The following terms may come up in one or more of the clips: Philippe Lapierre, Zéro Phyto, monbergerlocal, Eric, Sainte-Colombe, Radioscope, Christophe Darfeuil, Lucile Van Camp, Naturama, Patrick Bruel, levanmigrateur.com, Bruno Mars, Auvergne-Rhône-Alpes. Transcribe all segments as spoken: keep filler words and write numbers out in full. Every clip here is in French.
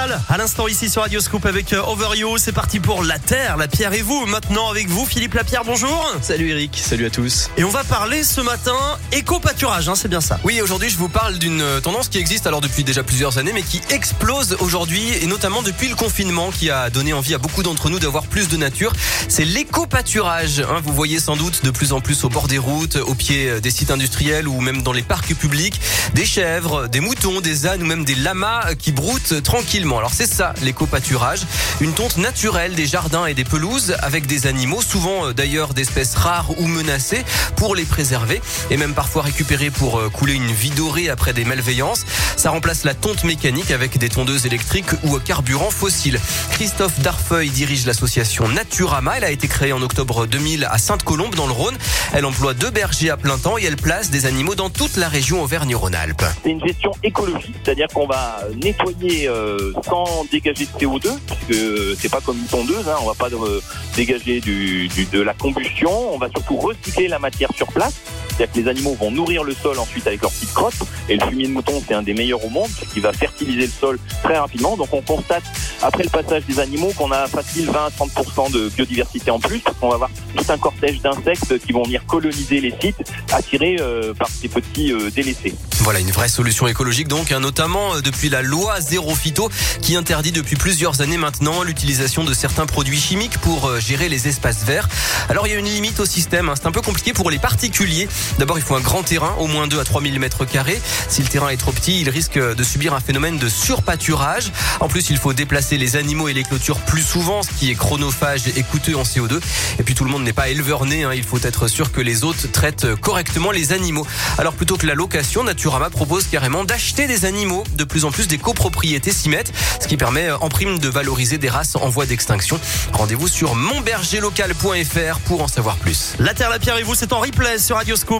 Stal, à l'instant ici sur Radioscope avec Over You. C'est parti pour La Terre, la Pierre et vous. Maintenant avec vous, Philippe Lapierre, bonjour. Salut Eric, salut à tous. Et on va parler ce matin éco-pâturage, hein, c'est bien ça. Oui, aujourd'hui je vous parle d'une tendance qui existe alors depuis déjà plusieurs années, mais qui explose aujourd'hui, et notamment depuis le confinement, qui a donné envie à beaucoup d'entre nous d'avoir plus de nature. C'est l'éco-pâturage, hein, vous voyez sans doute de plus en plus au bord des routes, au pied des sites industriels ou même dans les parcs publics, des chèvres, des moutons, des ânes ou même des lamas qui broutent tranquillement. Alors c'est ça l'éco-pâturage, une tonte naturelle des jardins et des pelouses avec des animaux, souvent d'ailleurs d'espèces rares ou menacées, pour les préserver et même parfois récupérer pour couler une vie dorée après des malveillances. Ça remplace la tonte mécanique avec des tondeuses électriques ou à carburant fossile. Christophe Darfeuil dirige l'association Naturama. Elle a été créée en octobre deux mille à Sainte-Colombe dans le Rhône. Elle emploie deux bergers à plein temps et elle place des animaux dans toute la région Auvergne-Rhône-Alpes. C'est une gestion écologique, c'est-à-dire qu'on va nettoyer euh, sans dégager de C O deux, puisque c'est pas comme une tondeuse, hein, on va pas euh, dégager du, du, de la combustion. On va surtout recycler la matière sur place. C'est-à-dire que les animaux vont nourrir le sol ensuite avec leur petite crotte. Et le fumier de mouton, c'est un des meilleurs au monde, qui va fertiliser le sol très rapidement. Donc on constate, après le passage des animaux, qu'on a facile vingt à trente pour cent de biodiversité en plus. On va avoir tout un cortège d'insectes qui vont venir coloniser les sites, attirés euh, par ces petits euh, délaissés. Voilà, une vraie solution écologique donc, hein, notamment euh, depuis la loi Zéro Phyto, qui interdit depuis plusieurs années maintenant l'utilisation de certains produits chimiques pour euh, gérer les espaces verts. Alors il y a une limite au système, hein, c'est un peu compliqué pour les particuliers. D'abord, il faut un grand terrain, au moins deux à trois mille mètres carrés. Si le terrain est trop petit, il risque de subir un phénomène de surpâturage. En plus, il faut déplacer les animaux et les clôtures plus souvent, ce qui est chronophage et coûteux en C O deux. Et puis, tout le monde n'est pas éleveur né, hein. Il faut être sûr que les hôtes traitent correctement les animaux. Alors, plutôt que la location, Naturama propose carrément d'acheter des animaux. De plus en plus, des copropriétés s'y mettent, ce qui permet en prime de valoriser des races en voie d'extinction. Rendez-vous sur monbergerlocal point f r pour en savoir plus. La Terre, la Pierre et vous, c'est en replay sur Radioscope.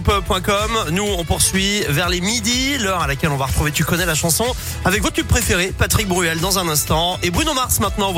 Nous, on poursuit vers les midis, l'heure à laquelle on va retrouver, tu connais la chanson, avec votre tube préféré, Patrick Bruel dans un instant, et Bruno Mars maintenant.